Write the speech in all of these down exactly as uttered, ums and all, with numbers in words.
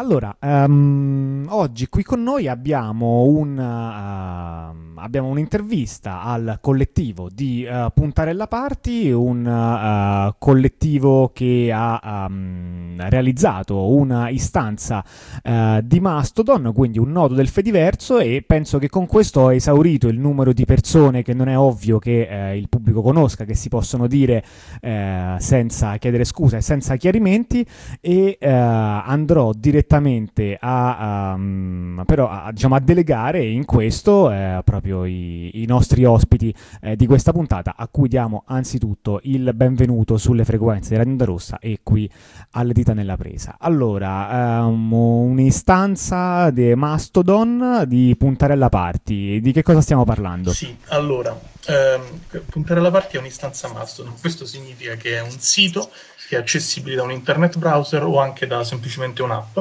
Allora, um, oggi qui con noi abbiamo, un, uh, abbiamo un'intervista al collettivo di uh, Puntarella Party, un uh, collettivo che ha um, realizzato una istanza uh, di Mastodon, quindi un nodo del Fediverso, e penso che con questo ho esaurito il numero di persone che non è ovvio che uh, il pubblico conosca, che si possono dire uh, senza chiedere scusa e senza chiarimenti, e uh, andrò direttamente A, um, però a, diciamo, a delegare in questo eh, proprio i, i nostri ospiti eh, di questa puntata, a cui diamo anzitutto il benvenuto sulle frequenze della Radio Onda Rossa e qui alle Dita nella Presa. Allora, um, un'istanza di Mastodon di Puntarella Party, di che cosa stiamo parlando? Sì, allora, ehm, Puntarella Party è un'istanza Mastodon, questo significa che è un sito che è accessibile da un internet browser o anche da semplicemente un'app,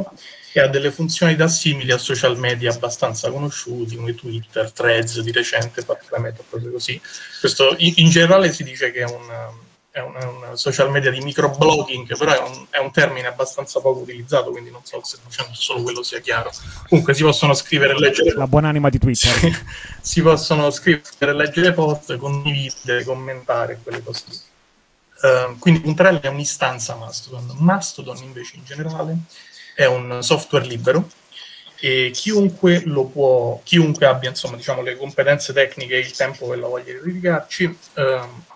e ha delle funzionalità simili a social media abbastanza conosciuti come Twitter, Threads di recente, la Meta, proprio così. Questo in, in generale si dice che è un, è un, è un social media di microblogging, però è un, è un termine abbastanza poco utilizzato, quindi non so se diciamo solo quello sia chiaro. Comunque si possono scrivere e leggere... La buon'anima di Twitter. Si, si possono scrivere, leggere post, condividere, commentare, quelle cose. Uh, quindi Puntarella è un'istanza Mastodon. Mastodon invece in generale è un software libero e chiunque lo può, chiunque abbia insomma diciamo le competenze tecniche e il tempo che la voglia dedicarci uh,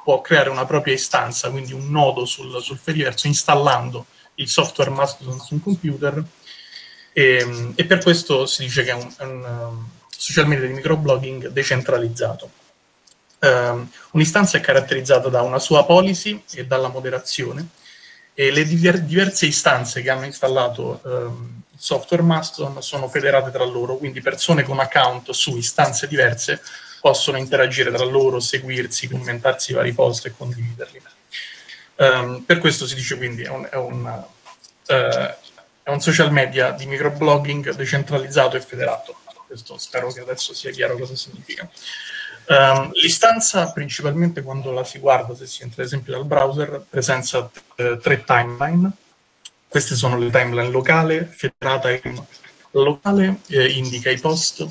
può creare una propria istanza, quindi un nodo sul, sul Fediverso, installando il software Mastodon su un computer, e, e per questo si dice che è un, un um, social media di microblogging decentralizzato. Uh, un'istanza è caratterizzata da una sua policy e dalla moderazione, e le diver- diverse istanze che hanno installato uh, il software Mastodon sono federate tra loro, quindi persone con account su istanze diverse possono interagire tra loro, seguirsi, commentarsi i vari post e condividerli. Um, per questo si dice quindi è un, è, un, uh, è un social media di microblogging decentralizzato e federato. Questo spero che adesso sia chiaro cosa significa. Um, l'istanza, principalmente quando la si guarda, se si entra ad esempio dal browser, presenta eh, tre timeline. Queste sono le timeline locale, federata e locale, eh, indica i post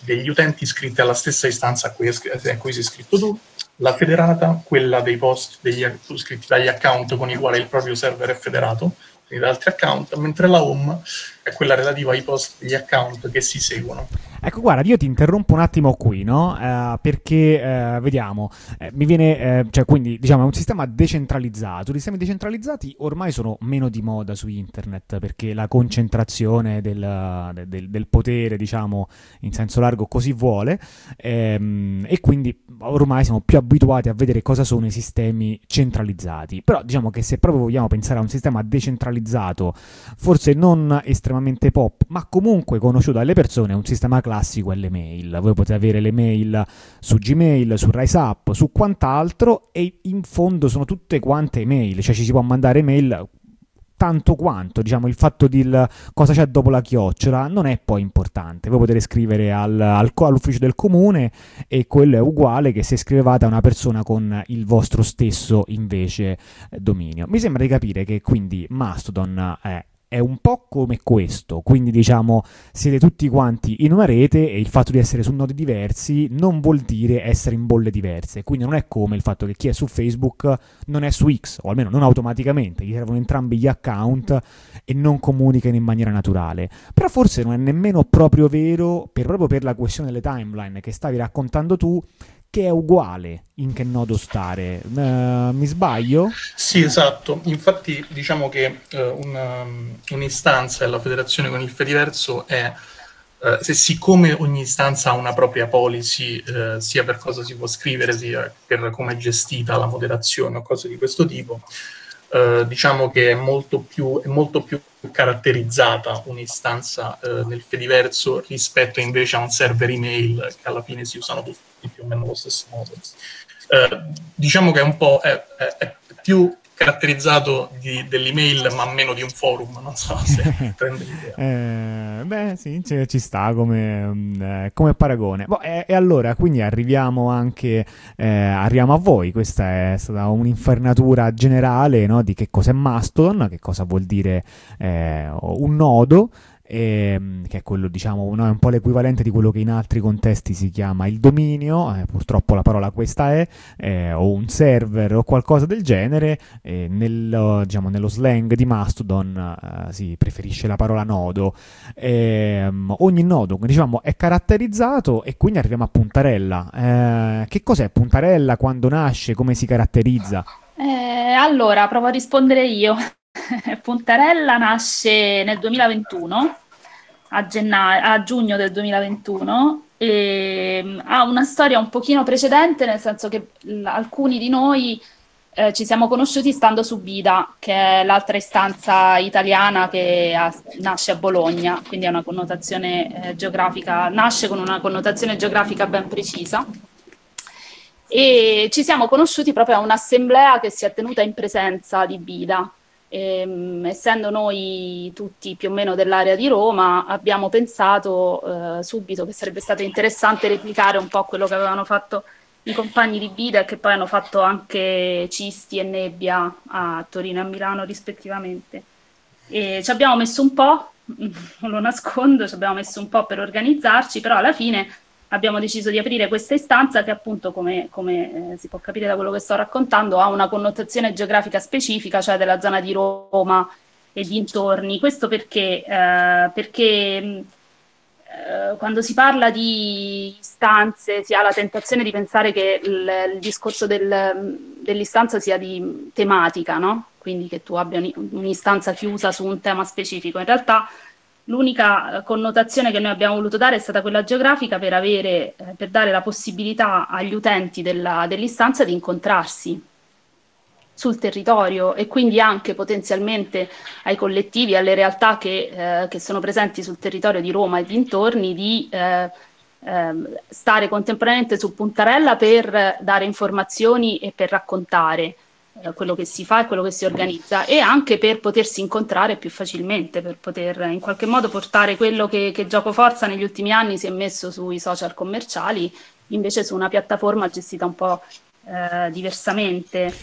degli utenti iscritti alla stessa istanza a cui, a cui sei iscritto tu. La federata, quella dei post degli iscritti dagli account con i quali il proprio server è federato, quindi da altri account, mentre la home è quella relativa ai post degli account che si seguono. Ecco, guarda, io ti interrompo un attimo qui, no? Eh, perché, eh, vediamo, eh, mi viene, eh, cioè, quindi, diciamo, è un sistema decentralizzato. I sistemi decentralizzati ormai sono meno di moda su internet, perché la concentrazione del, del, del potere, diciamo, in senso largo, così vuole, ehm, e quindi ormai siamo più abituati a vedere cosa sono i sistemi centralizzati. Però, diciamo che se proprio vogliamo pensare a un sistema decentralizzato, forse non estremamente pop, ma comunque conosciuto dalle persone, è un sistema classico. Classico è l'email. Voi potete avere le mail su Gmail, su RiseUp, su quant'altro, e in fondo sono tutte quante email, cioè ci si può mandare email tanto quanto, diciamo, il fatto di il, cosa c'è dopo la chiocciola non è poi importante. Voi potete scrivere al, al, all'ufficio del comune e quello è uguale che se scrivevate a una persona con il vostro stesso invece dominio. Mi sembra di capire che quindi Mastodon è è un po' come questo, quindi diciamo siete tutti quanti in una rete, e il fatto di essere su nodi diversi non vuol dire essere in bolle diverse, quindi non è come il fatto che chi è su Facebook non è su X, o almeno non automaticamente, gli servono entrambi gli account e non comunicano in maniera naturale. Però forse non è nemmeno proprio vero, per, proprio per la questione delle timeline che stavi raccontando tu, che è uguale in che nodo stare. Uh, mi sbaglio? Sì, esatto. Infatti diciamo che uh, una, un'istanza e la federazione con il Fediverso è, uh, se siccome ogni istanza ha una propria policy, uh, sia per cosa si può scrivere, sia per come è gestita la moderazione o cose di questo tipo, uh, diciamo che è molto più, è molto più caratterizzata un'istanza uh, nel Fediverso rispetto invece a un server email, che alla fine si usano tutti più o meno lo stesso modo. Eh, diciamo che è un po' è, è, è più caratterizzato di, dell'email, ma meno di un forum, non so se prende l'idea. Eh, beh, sì, c- ci sta come, eh, come paragone. Boh, e, e allora, quindi arriviamo anche eh, arriviamo a voi. Questa è stata un'infernatura generale, no, di che cos'è Mastodon, che cosa vuol dire eh, un nodo, E, che è quello, diciamo, no, è un po' l'equivalente di quello che in altri contesti si chiama il dominio, eh, purtroppo la parola questa è, eh, o un server o qualcosa del genere. Eh, nel, diciamo, nello slang di Mastodon eh, si preferisce la parola nodo. Eh, ogni nodo, diciamo, è caratterizzato, e quindi arriviamo a Puntarella. Eh, che cos'è Puntarella? Quando nasce? Come si caratterizza? Eh, allora, provo a rispondere io. Puntarella nasce nel duemilaventuno, a, gennaio, a giugno del duemilaventuno, e ha una storia un pochino precedente, nel senso che l- alcuni di noi eh, ci siamo conosciuti stando su Bida, che è l'altra istanza italiana che ha, nasce a Bologna, quindi ha una connotazione eh, geografica, nasce con una connotazione geografica ben precisa. E ci siamo conosciuti proprio a un'assemblea che si è tenuta in presenza di Bida. E, essendo noi tutti più o meno dell'area di Roma, abbiamo pensato eh, subito che sarebbe stato interessante replicare un po' quello che avevano fatto i compagni di Bida e che poi hanno fatto anche Cisti e Nebbia a Torino e a Milano rispettivamente. E ci abbiamo messo un po', non lo nascondo, ci abbiamo messo un po' per organizzarci, però alla fine abbiamo deciso di aprire questa istanza che appunto, come, come eh, si può capire da quello che sto raccontando, ha una connotazione geografica specifica, cioè della zona di Roma e dintorni. Questo perché? Eh, perché eh, quando si parla di istanze si ha la tentazione di pensare che il, il discorso del, dell'istanza sia di tematica, no? Quindi che tu abbia un'istanza chiusa su un tema specifico. In realtà l'unica connotazione che noi abbiamo voluto dare è stata quella geografica per avere, per dare la possibilità agli utenti della, dell'istanza di incontrarsi sul territorio e quindi anche potenzialmente ai collettivi, alle realtà che, eh, che sono presenti sul territorio di Roma e dintorni, di eh, eh, stare contemporaneamente su Puntarella per dare informazioni e per raccontare quello che si fa e quello che si organizza, e anche per potersi incontrare più facilmente, per poter in qualche modo portare quello che, che giocoforza negli ultimi anni si è messo sui social commerciali, invece su una piattaforma gestita un po' eh, diversamente.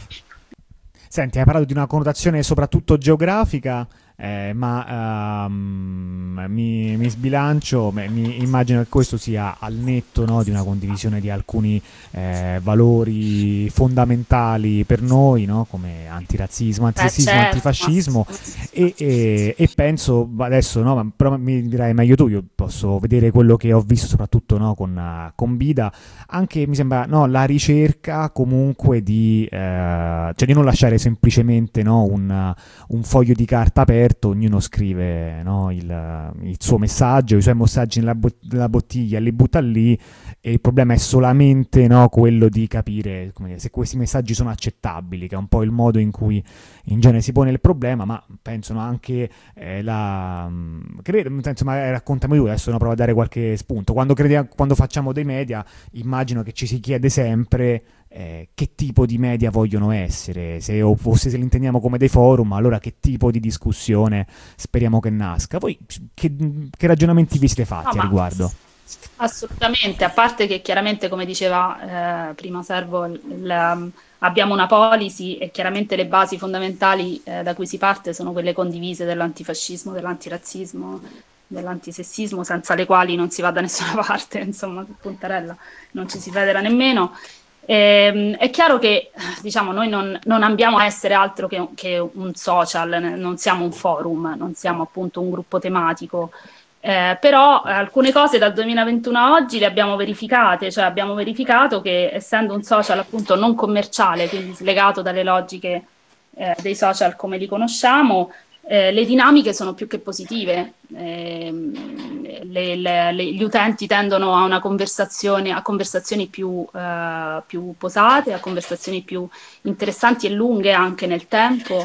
Senti, hai parlato di una connotazione soprattutto geografica, eh, ma um, mi, mi sbilancio, mi immagino che questo sia al netto, no, di una condivisione di alcuni eh, valori fondamentali per noi, no, come antirazzismo, antisismo, eh, certo. antifascismo, e, e, e penso, adesso no, però mi dirai meglio tu, io posso vedere quello che ho visto soprattutto, no, con, con Bida, anche mi sembra, no, la ricerca comunque di, eh, cioè di non lasciare semplicemente, no, un, un foglio di carta aperto, ognuno scrive, no, il, il suo messaggio, i suoi messaggi nella, bo- nella bottiglia, li butta lì, e il problema è solamente, no, quello di capire, come dire, se questi messaggi sono accettabili, che è un po' il modo in cui in genere si pone il problema, ma pensano anche eh, la... Credo, insomma, raccontami tu, adesso provo a dare qualche spunto. Quando, crede, quando facciamo dei media, immagino che ci si chiede sempre Eh, che tipo di media vogliono essere, se, o, o se, se li intendiamo come dei forum, allora che tipo di discussione speriamo che nasca. Voi che, che ragionamenti vi siete fatti no, a riguardo? Assolutamente, a parte che chiaramente, come diceva eh, prima Servo, l, l, abbiamo una policy e chiaramente le basi fondamentali eh, da cui si parte sono quelle condivise dell'antifascismo, dell'antirazzismo, dell'antisessismo, senza le quali non si va da nessuna parte, insomma, Puntarella non ci si federa nemmeno. Eh, è chiaro che, diciamo, noi non, non ambiamo a essere altro che, che un social, non siamo un forum, non siamo appunto un gruppo tematico, eh, però alcune cose dal duemilaventuno a oggi le abbiamo verificate, cioè abbiamo verificato che essendo un social appunto non commerciale, quindi slegato dalle logiche eh, dei social come li conosciamo, eh, le dinamiche sono più che positive, eh, le, le, le, gli utenti tendono a una conversazione, a conversazioni più, eh, più posate, a conversazioni più interessanti e lunghe anche nel tempo,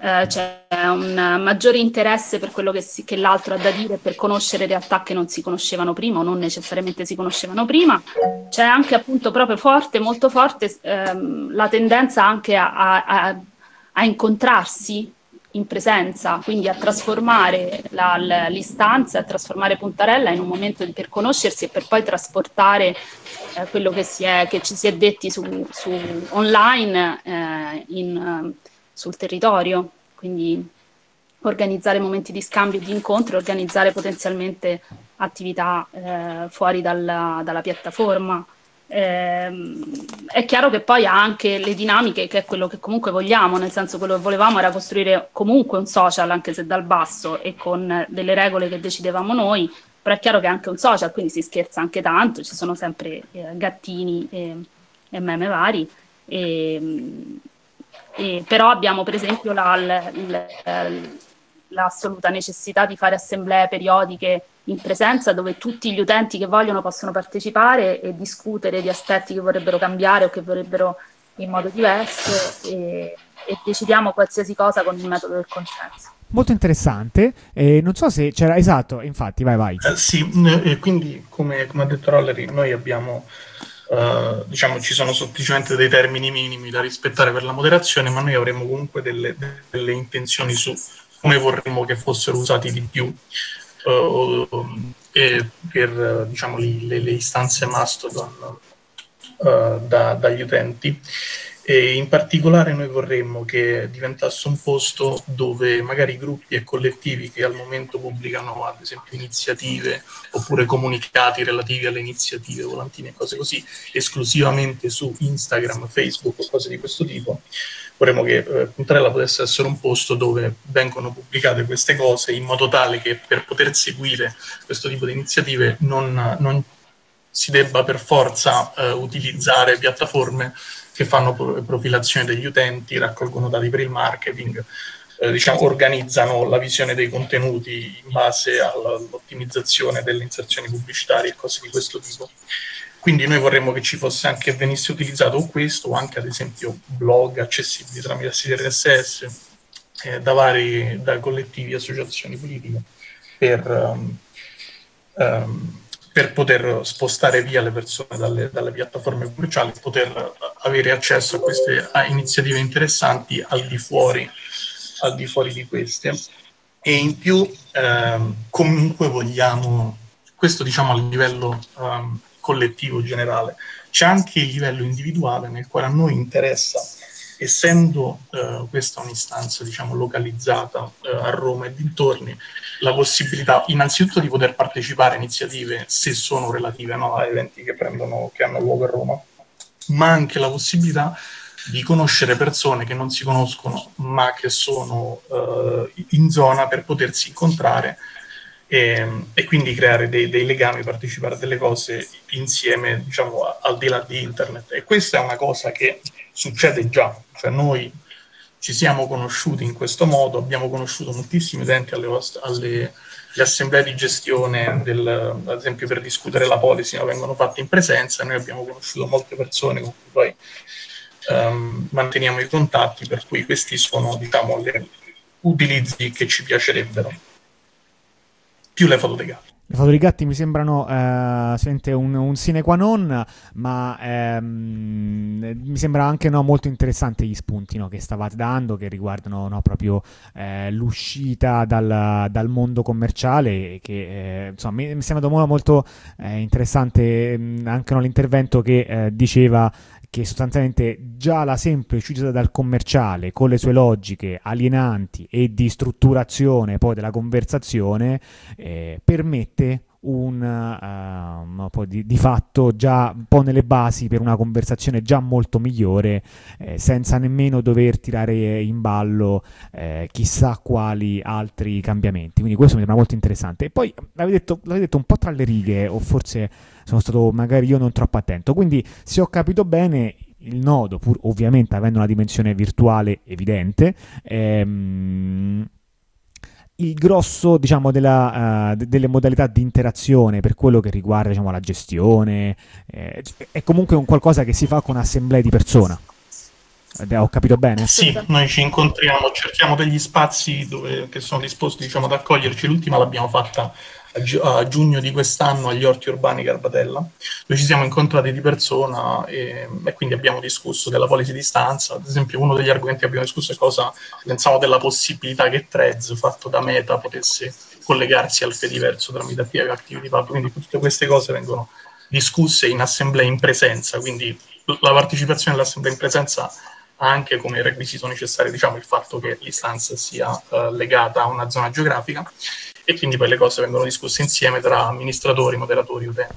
eh, c'è un maggiore interesse per quello che, si, che l'altro ha da dire, per conoscere realtà che non si conoscevano prima o non necessariamente si conoscevano prima, c'è anche appunto proprio forte, molto forte ehm, la tendenza anche a, a, a a incontrarsi in presenza, quindi a trasformare la, la, l'istanza, a trasformare Puntarella in un momento di, per conoscersi e per poi trasportare eh, quello che, si è, che ci si è detti su, su online eh, in, sul territorio, quindi organizzare momenti di scambio e di incontro, organizzare potenzialmente attività eh, fuori dalla, dalla piattaforma. Eh, è chiaro che poi ha anche le dinamiche, che è quello che comunque vogliamo, nel senso quello che volevamo era costruire comunque un social, anche se dal basso e con delle regole che decidevamo noi, però è chiaro che è anche un social, quindi si scherza anche tanto, ci sono sempre eh, gattini e, e meme vari, e, e, però abbiamo per esempio la, la, la, l'assoluta necessità di fare assemblee periodiche in presenza, dove tutti gli utenti che vogliono possono partecipare e discutere di aspetti che vorrebbero cambiare o che vorrebbero in modo diverso, e, e decidiamo qualsiasi cosa con il metodo del consenso. Molto interessante, eh, non so se c'era, esatto, infatti, vai vai. Eh, sì, eh, quindi come, come ha detto Rolleri, noi abbiamo, eh, diciamo, ci sono semplicemente dei termini minimi da rispettare per la moderazione, ma noi avremo comunque delle, delle intenzioni su come vorremmo che fossero usati di più. Uh, e per diciamo, le, le istanze Mastodon uh, da, dagli utenti, e in particolare noi vorremmo che diventasse un posto dove magari gruppi e collettivi che al momento pubblicano ad esempio iniziative oppure comunicati relativi alle iniziative, volantine e cose così, esclusivamente su Instagram, Facebook o cose di questo tipo, vorremmo che eh, Puntarella potesse essere un posto dove vengono pubblicate queste cose in modo tale che per poter seguire questo tipo di iniziative non, non si debba per forza eh, utilizzare piattaforme che fanno pro- profilazione degli utenti, raccolgono dati per il marketing, eh, diciamo, organizzano la visione dei contenuti in base all'ottimizzazione delle inserzioni pubblicitarie e cose di questo tipo. Quindi noi vorremmo che ci fosse anche, venisse utilizzato questo, o anche ad esempio blog accessibili tramite siti R S S eh, da vari da collettivi e associazioni politiche per, um, um, per poter spostare via le persone dalle, dalle piattaforme commerciali, poter avere accesso a queste a iniziative interessanti al di fuori, al di fuori di queste. E in più ehm, comunque vogliamo, questo diciamo a livello ehm, collettivo generale, c'è anche il livello individuale nel quale a noi interessa, essendo eh, questa un'istanza diciamo localizzata eh, a Roma e dintorni, la possibilità innanzitutto di poter partecipare a iniziative se sono relative, no, a eventi che prendono, che hanno luogo a Roma, ma anche la possibilità di conoscere persone che non si conoscono ma che sono eh, in zona per potersi incontrare E, e quindi creare dei, dei legami, partecipare a delle cose insieme, diciamo, al di là di internet. E questa è una cosa che succede già, cioè noi ci siamo conosciuti in questo modo, abbiamo conosciuto moltissimi utenti alle, alle, alle assemblee di gestione, del, ad esempio per discutere la policy, no? Vengono fatte in presenza, noi abbiamo conosciuto molte persone con cui poi um, manteniamo i contatti, per cui questi sono, diciamo, gli utilizzi che ci piacerebbero. Più le foto dei gatti. Le foto dei gatti mi sembrano eh, sente un, un sine qua non, ma ehm, mi sembra anche no, molto interessante gli spunti no, che stavate dando, che riguardano no, proprio eh, l'uscita dal, dal mondo commerciale, che eh, insomma mi, mi sembra molto eh, interessante anche no, l'intervento che eh, diceva che sostanzialmente già la semplice uscita dal commerciale con le sue logiche alienanti e di strutturazione poi della conversazione eh, permette un, uh, un po' di, di fatto già un po' nelle basi per una conversazione già molto migliore eh, senza nemmeno dover tirare in ballo eh, chissà quali altri cambiamenti, quindi questo mi sembra molto interessante. E poi l'avete detto, l'avete detto un po' tra le righe, o forse sono stato magari io non troppo attento, quindi se ho capito bene il nodo, pur ovviamente avendo una dimensione virtuale evidente, ehm, il grosso diciamo della, uh, de- delle modalità di interazione per quello che riguarda diciamo la gestione eh, è comunque un qualcosa che si fa con assemblee di persona. Ho capito bene? Sì, noi ci incontriamo, cerchiamo degli spazi dove, che sono disposti, diciamo, ad accoglierci. L'ultima l'abbiamo fatta a, gi- a giugno di quest'anno agli Orti Urbani Garbatella, dove ci siamo incontrati di persona e, e quindi abbiamo discusso della policy di stanza. Ad esempio, uno degli argomenti che abbiamo discusso è cosa pensavamo della possibilità che Threads, fatto da Meta, potesse collegarsi al Fediverso tramite ActivityPub. Quindi tutte queste cose vengono discusse in assemblea in presenza, quindi la partecipazione all'assemblea in presenza anche come requisito necessario, diciamo, il fatto che l'istanza sia uh, legata a una zona geografica, e quindi poi le cose vengono discusse insieme tra amministratori, moderatori, utenti.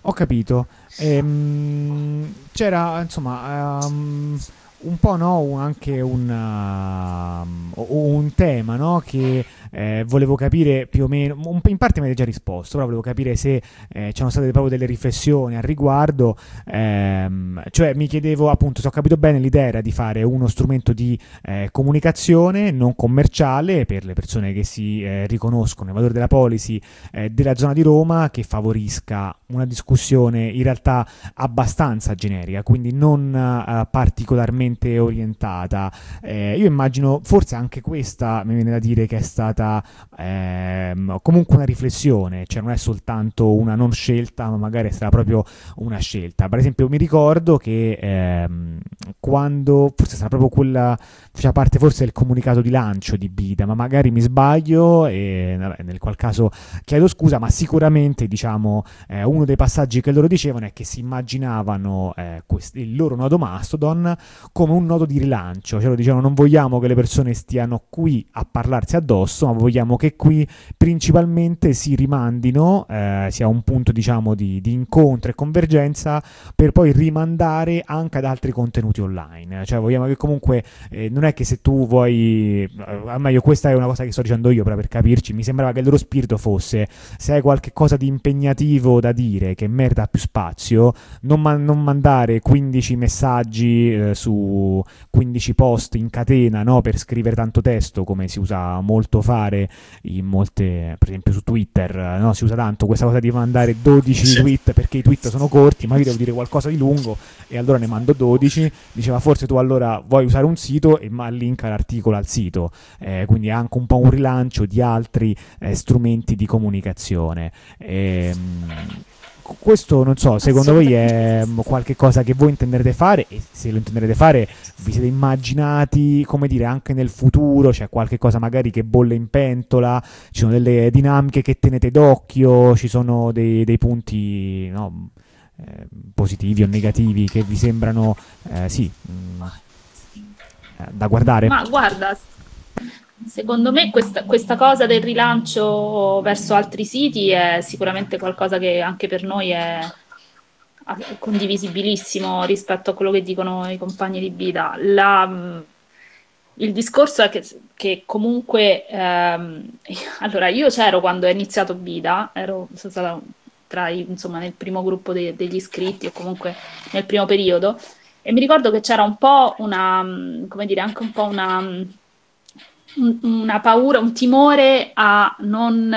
Ho capito. Ehm, c'era, insomma, um, un po', no, anche un, uh, un tema, no, che eh, volevo capire più o meno, un, in parte mi avete già risposto, però volevo capire se eh, c'erano state proprio delle riflessioni al riguardo, ehm, cioè mi chiedevo appunto se ho capito bene, l'idea era di fare uno strumento di eh, comunicazione non commerciale per le persone che si eh, riconoscono il valore della policy eh, della zona di Roma, che favorisca una discussione in realtà abbastanza generica, quindi non eh, particolarmente orientata. Eh, io immagino, forse anche questa mi viene da dire che è stata ehm, comunque una riflessione, cioè non è soltanto una non scelta, ma magari è stata proprio una scelta. Per esempio mi ricordo che ehm, quando, forse sarà proprio quella, faceva parte forse del comunicato di lancio di Bida, ma magari mi sbaglio e vabbè, nel qual caso chiedo scusa, ma sicuramente, diciamo, eh, uno dei passaggi che loro dicevano è che si immaginavano eh, quest- il loro nodo Mastodon come un nodo di rilancio, cioè lo dicevano, non vogliamo che le persone stiano qui a parlarsi addosso, ma vogliamo che qui principalmente si rimandino, eh, sia un punto, diciamo, di, di incontro e convergenza per poi rimandare anche ad altri contenuti online, cioè vogliamo che comunque eh, non è che se tu vuoi, eh, meglio, questa è una cosa che sto dicendo io però per capirci, mi sembrava che il loro spirito fosse, se hai qualche cosa di impegnativo da dire che merita più spazio, non, man- non mandare quindici messaggi eh, su quindici post in catena, no, per scrivere tanto testo, come si usa molto fare in molte, per esempio su Twitter, no, si usa tanto questa cosa di mandare dodici sì. tweet, perché i tweet sono corti, ma io devo dire qualcosa di lungo e allora ne mando dodici. Diceva, forse tu allora vuoi usare un sito e ma linka l'articolo al sito, eh, quindi è anche un po' un rilancio di altri eh, strumenti di comunicazione. ehm Questo, non so, secondo voi è qualche cosa che voi intenderete fare, e se lo intenderete fare vi siete immaginati, come dire, anche nel futuro c'è qualche cosa magari che bolle in pentola, ci sono delle dinamiche che tenete d'occhio, ci sono dei, dei punti, no, eh, positivi o negativi che vi sembrano eh, sì mh, da guardare? Ma guarda, secondo me questa, questa cosa del rilancio verso altri siti è sicuramente qualcosa che anche per noi è condivisibilissimo rispetto a quello che dicono i compagni di Bida. La, il discorso è che, che comunque ehm, allora io c'ero quando è iniziato Bida, ero, sono stata tra i, insomma, nel primo gruppo de, degli iscritti o comunque nel primo periodo, e mi ricordo che c'era un po' una, come dire, anche un po' una una paura, un timore a non,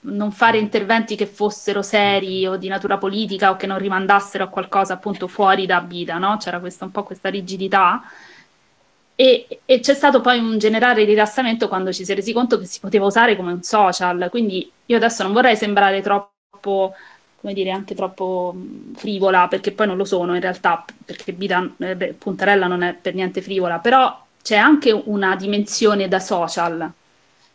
non fare interventi che fossero seri o di natura politica o che non rimandassero a qualcosa appunto fuori da Bida, no? C'era questa, un po' questa rigidità, e, e c'è stato poi un generale rilassamento quando ci si è resi conto che si poteva usare come un social. Quindi io adesso non vorrei sembrare troppo, come dire, anche troppo frivola, perché poi non lo sono in realtà, perché Bida, eh, Puntarella non è per niente frivola, però c'è anche una dimensione da social,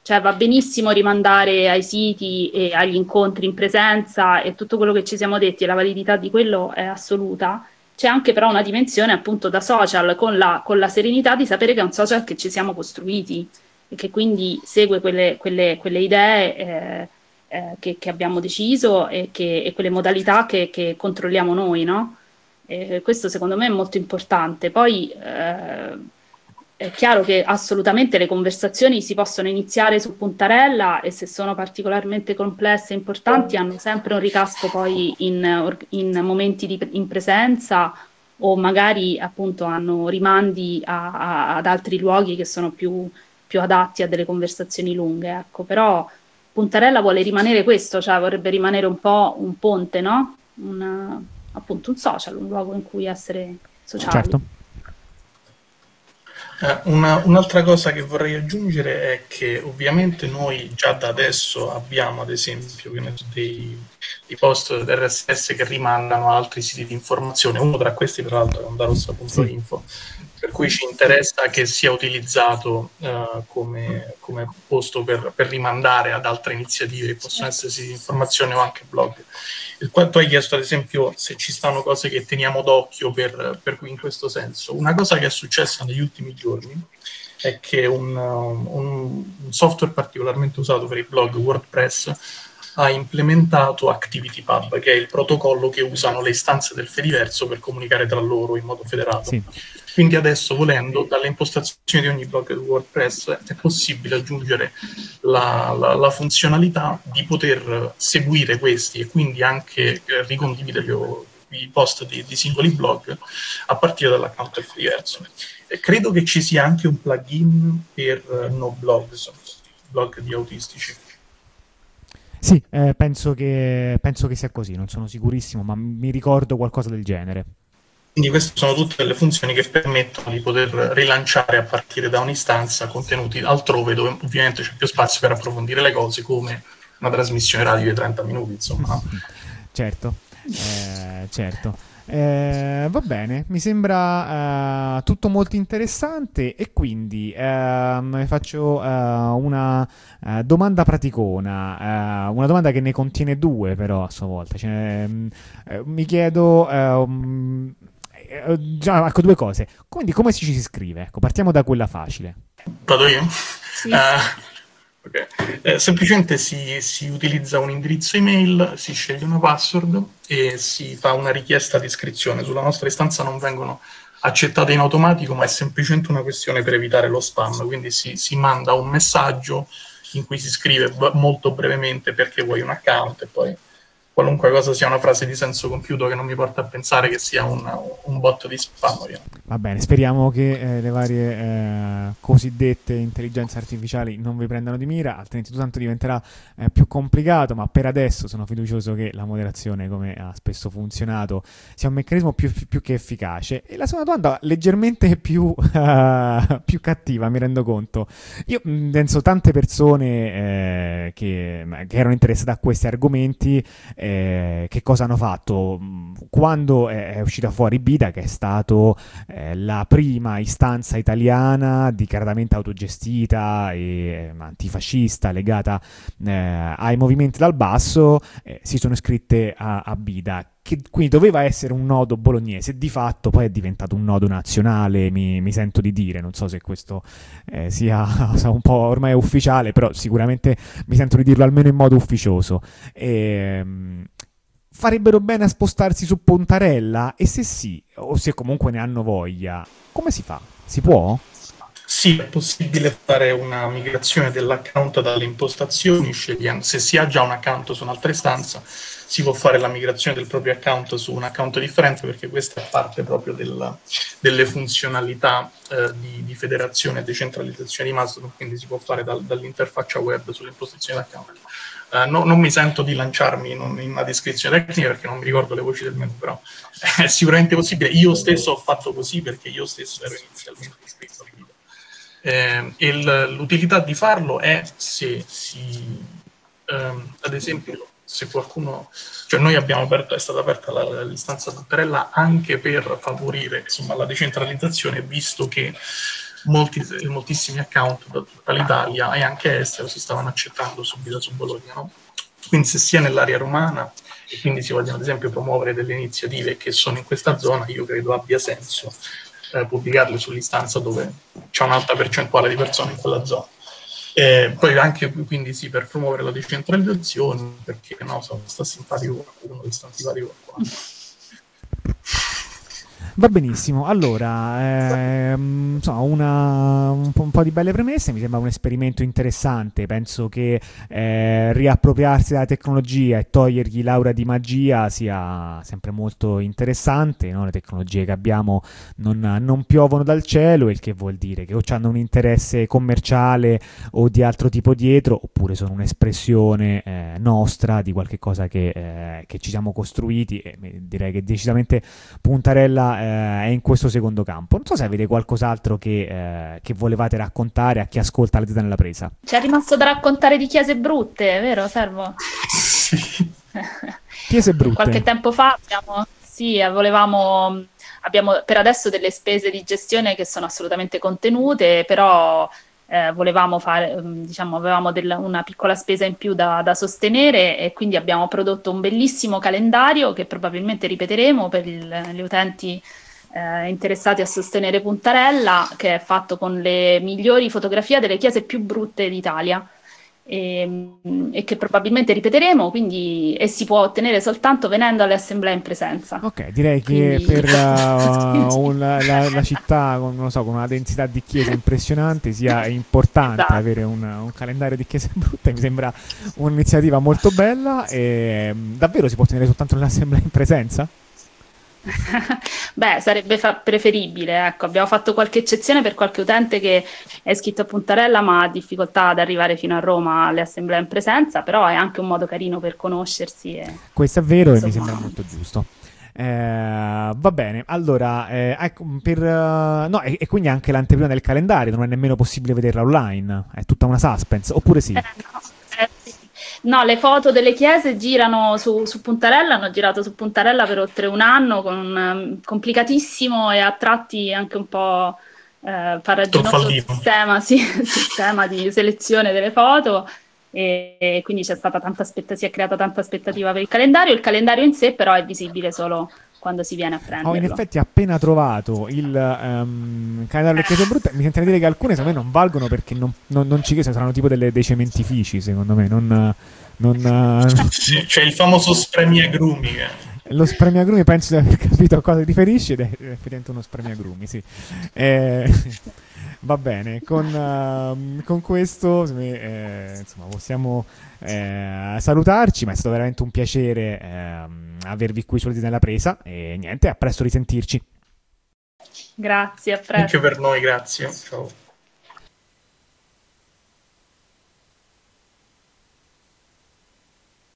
cioè va benissimo rimandare ai siti e agli incontri in presenza e tutto quello che ci siamo detti, e la validità di quello è assoluta. C'è anche però una dimensione appunto da social, con la, con la serenità di sapere che è un social che ci siamo costruiti e che quindi segue quelle, quelle, quelle idee eh, eh, che, che abbiamo deciso e, che, e quelle modalità che, che controlliamo noi, no? E questo secondo me è molto importante. Poi eh, è chiaro che assolutamente le conversazioni si possono iniziare su Puntarella, e se sono particolarmente complesse e importanti hanno sempre un ricasco poi in, in momenti di, in presenza, o magari appunto hanno rimandi a, a, ad altri luoghi che sono più, più adatti a delle conversazioni lunghe, ecco. Però Puntarella vuole rimanere questo, cioè vorrebbe rimanere un po' un ponte, no? Un, appunto un social, un luogo in cui essere sociali. Certo. Eh, una, un'altra cosa che vorrei aggiungere è che ovviamente noi già da adesso abbiamo ad esempio dei, dei post R S S che rimandano a altri siti di informazione, uno tra questi tra l'altro è onda rossa punto info, per cui ci interessa che sia utilizzato eh, come, come posto per, per rimandare ad altre iniziative che possono essere siti di informazione o anche blog. Il quale tu hai chiesto ad esempio se ci stanno cose che teniamo d'occhio per, per cui in questo senso. Una cosa che è successa negli ultimi giorni è che un, un, un software particolarmente usato per i blog, WordPress, ha implementato ActivityPub, che è il protocollo che usano le istanze del Fediverso per comunicare tra loro in modo federato. Sì. Quindi adesso, volendo, dalle impostazioni di ogni blog di WordPress è possibile aggiungere la, la, la funzionalità di poter seguire questi e quindi anche ricondividere i post di, di singoli blog a partire dall'account del Fediverso. E credo che ci sia anche un plugin per no blogs, blog di autistici. Sì, eh, penso che, penso che sia così, non sono sicurissimo, ma mi ricordo qualcosa del genere. Quindi queste sono tutte le funzioni che permettono di poter rilanciare a partire da un'istanza contenuti altrove, dove ovviamente c'è più spazio per approfondire le cose, come una trasmissione radio di trenta minuti, insomma. Certo, eh, certo. Eh, va bene, mi sembra eh, tutto molto interessante e quindi eh, faccio eh, una eh, domanda praticona, eh, una domanda che ne contiene due però a sua volta, cioè, eh, mi chiedo eh, eh, già, ecco, due cose, quindi come ci si iscrive? Ecco, partiamo da quella facile. Vado io? Sì. Uh... Okay. Eh, semplicemente si, si utilizza un indirizzo email, si sceglie una password e si fa una richiesta di iscrizione. Sulla nostra istanza non vengono accettate in automatico, ma è semplicemente una questione per evitare lo spam, quindi si, si manda un messaggio in cui si scrive molto brevemente perché vuoi un account e poi qualunque cosa sia una frase di senso compiuto che non mi porta a pensare che sia un, un botto di spam. Va bene, speriamo che eh, le varie eh, cosiddette intelligenze artificiali non vi prendano di mira, altrimenti tutto tanto diventerà eh, più complicato, ma per adesso sono fiducioso che la moderazione, come ha spesso funzionato, sia un meccanismo più, più che efficace. E la seconda domanda leggermente più, uh, più cattiva, mi rendo conto. Io penso tante persone eh, che, che erano interessate a questi argomenti eh, Eh, che cosa hanno fatto quando è uscita fuori Bida, che è stato eh, la prima istanza italiana dichiaratamente autogestita e antifascista legata eh, ai movimenti dal basso, eh, si sono iscritte a, a Bida, che quindi doveva essere un nodo bolognese, di fatto poi è diventato un nodo nazionale, mi, mi sento di dire, non so se questo eh, sia, sia un po' ormai ufficiale, però sicuramente mi sento di dirlo almeno in modo ufficioso. E, farebbero bene a spostarsi su Puntarella? E se sì, o se comunque ne hanno voglia, come si fa? Si può? Sì, è possibile fare una migrazione dell'account dalle impostazioni, scegliendo se si ha già un account su un'altra istanza, si può fare la migrazione del proprio account su un account differente, perché questa è parte proprio della, delle funzionalità eh, di, di federazione e decentralizzazione di Mastodon, quindi si può fare dal, dall'interfaccia web sulle impostazioni d'account. Eh, no, non mi sento di lanciarmi in, in una descrizione tecnica perché non mi ricordo le voci del menu, però è sicuramente possibile. Io stesso ho fatto così perché io stesso ero inizialmente iscritto al video. Eh, e l'utilità di farlo è se si ehm, ad esempio se qualcuno, cioè noi abbiamo aperto, è stata aperta la, l'istanza Puntarella anche per favorire insomma la decentralizzazione, visto che molti, moltissimi account da tutta l'Italia e anche estero si stavano accettando subito su Bologna, no? Quindi se si è nell'area romana e quindi si vogliono ad esempio promuovere delle iniziative che sono in questa zona, io credo abbia senso pubblicarle sull'istanza dove c'è un'alta percentuale di persone in quella zona. E poi anche quindi sì, per promuovere la decentralizzazione, perché no, so, sta simpatico qualcuno, sta antipatico qualcuno. Va benissimo, allora ehm, insomma una, un, po', un po' di belle premesse, mi sembra un esperimento interessante, penso che eh, riappropriarsi della tecnologia e togliergli l'aura di magia sia sempre molto interessante, no? Le tecnologie che abbiamo non, non piovono dal cielo, il che vuol dire che o hanno un interesse commerciale o di altro tipo dietro, oppure sono un'espressione eh, nostra di qualche cosa che, eh, che ci siamo costruiti, e direi che decisamente Puntarella eh, è in questo secondo campo. Non so se avete qualcos'altro che, eh, che volevate raccontare a chi ascolta La Dita nella Presa. C'è rimasto da raccontare di chiese brutte, vero Servo? Sì. Chiese brutte. Qualche tempo fa abbiamo... Sì, volevamo... abbiamo per adesso delle spese di gestione che sono assolutamente contenute, però eh, volevamo fare, diciamo, avevamo del, una piccola spesa in più da, da sostenere, e quindi abbiamo prodotto un bellissimo calendario che probabilmente ripeteremo per il, gli utenti eh, interessati a sostenere Puntarella, che è fatto con le migliori fotografie delle chiese più brutte d'Italia. E, e che probabilmente ripeteremo, quindi, e si può ottenere soltanto venendo alle assemblee in presenza. Ok, direi che quindi... per uh, un, la, la città con, non so, con una densità di chiese impressionante sia importante esatto. avere un, un calendario di chiese brutte. Mi sembra un'iniziativa molto bella. E davvero si può ottenere soltanto un'assemblea in presenza? Beh, sarebbe fa- preferibile, ecco. Abbiamo fatto qualche eccezione per qualche utente che è iscritto a Puntarella ma ha difficoltà ad arrivare fino a Roma alle assemblee in presenza, però è anche un modo carino per conoscersi e... Questo è vero, insomma... e mi sembra molto giusto. Eh, va bene, allora eh, ecco, per, uh, no, e, e quindi anche l'anteprima del calendario non è nemmeno possibile vederla online, è tutta una suspense, oppure sì? Eh, no. No, le foto delle chiese girano su, su Puntarella, hanno girato su Puntarella per oltre un anno, con un complicatissimo e a tratti anche un po' eh, farraginoso sistema, sì, sistema di selezione delle foto, e, e quindi c'è stata tanta aspettativa, si è creata tanta aspettativa per il calendario. Il calendario in sé però è visibile solo quando si viene a prenderlo. Ho oh, in effetti appena trovato il um, calendario delle chiese brutte. Mi sento di dire che alcune secondo me non valgono perché non, non, non ci chiedono, saranno tipo delle, dei cementifici secondo me. Non, non c'è, cioè, il famoso spremiagrumi. Lo spremiagrumi, penso di aver capito a cosa ti riferisci, ed è effettivamente uno spremiagrumi, sì. Eh, va bene, con, uh, con questo eh, insomma, possiamo eh, salutarci, ma è stato veramente un piacere eh, avervi qui sulla Dita nella Presa, e niente, a presto, risentirci. Grazie, a presto. Anche per noi, grazie. Ciao.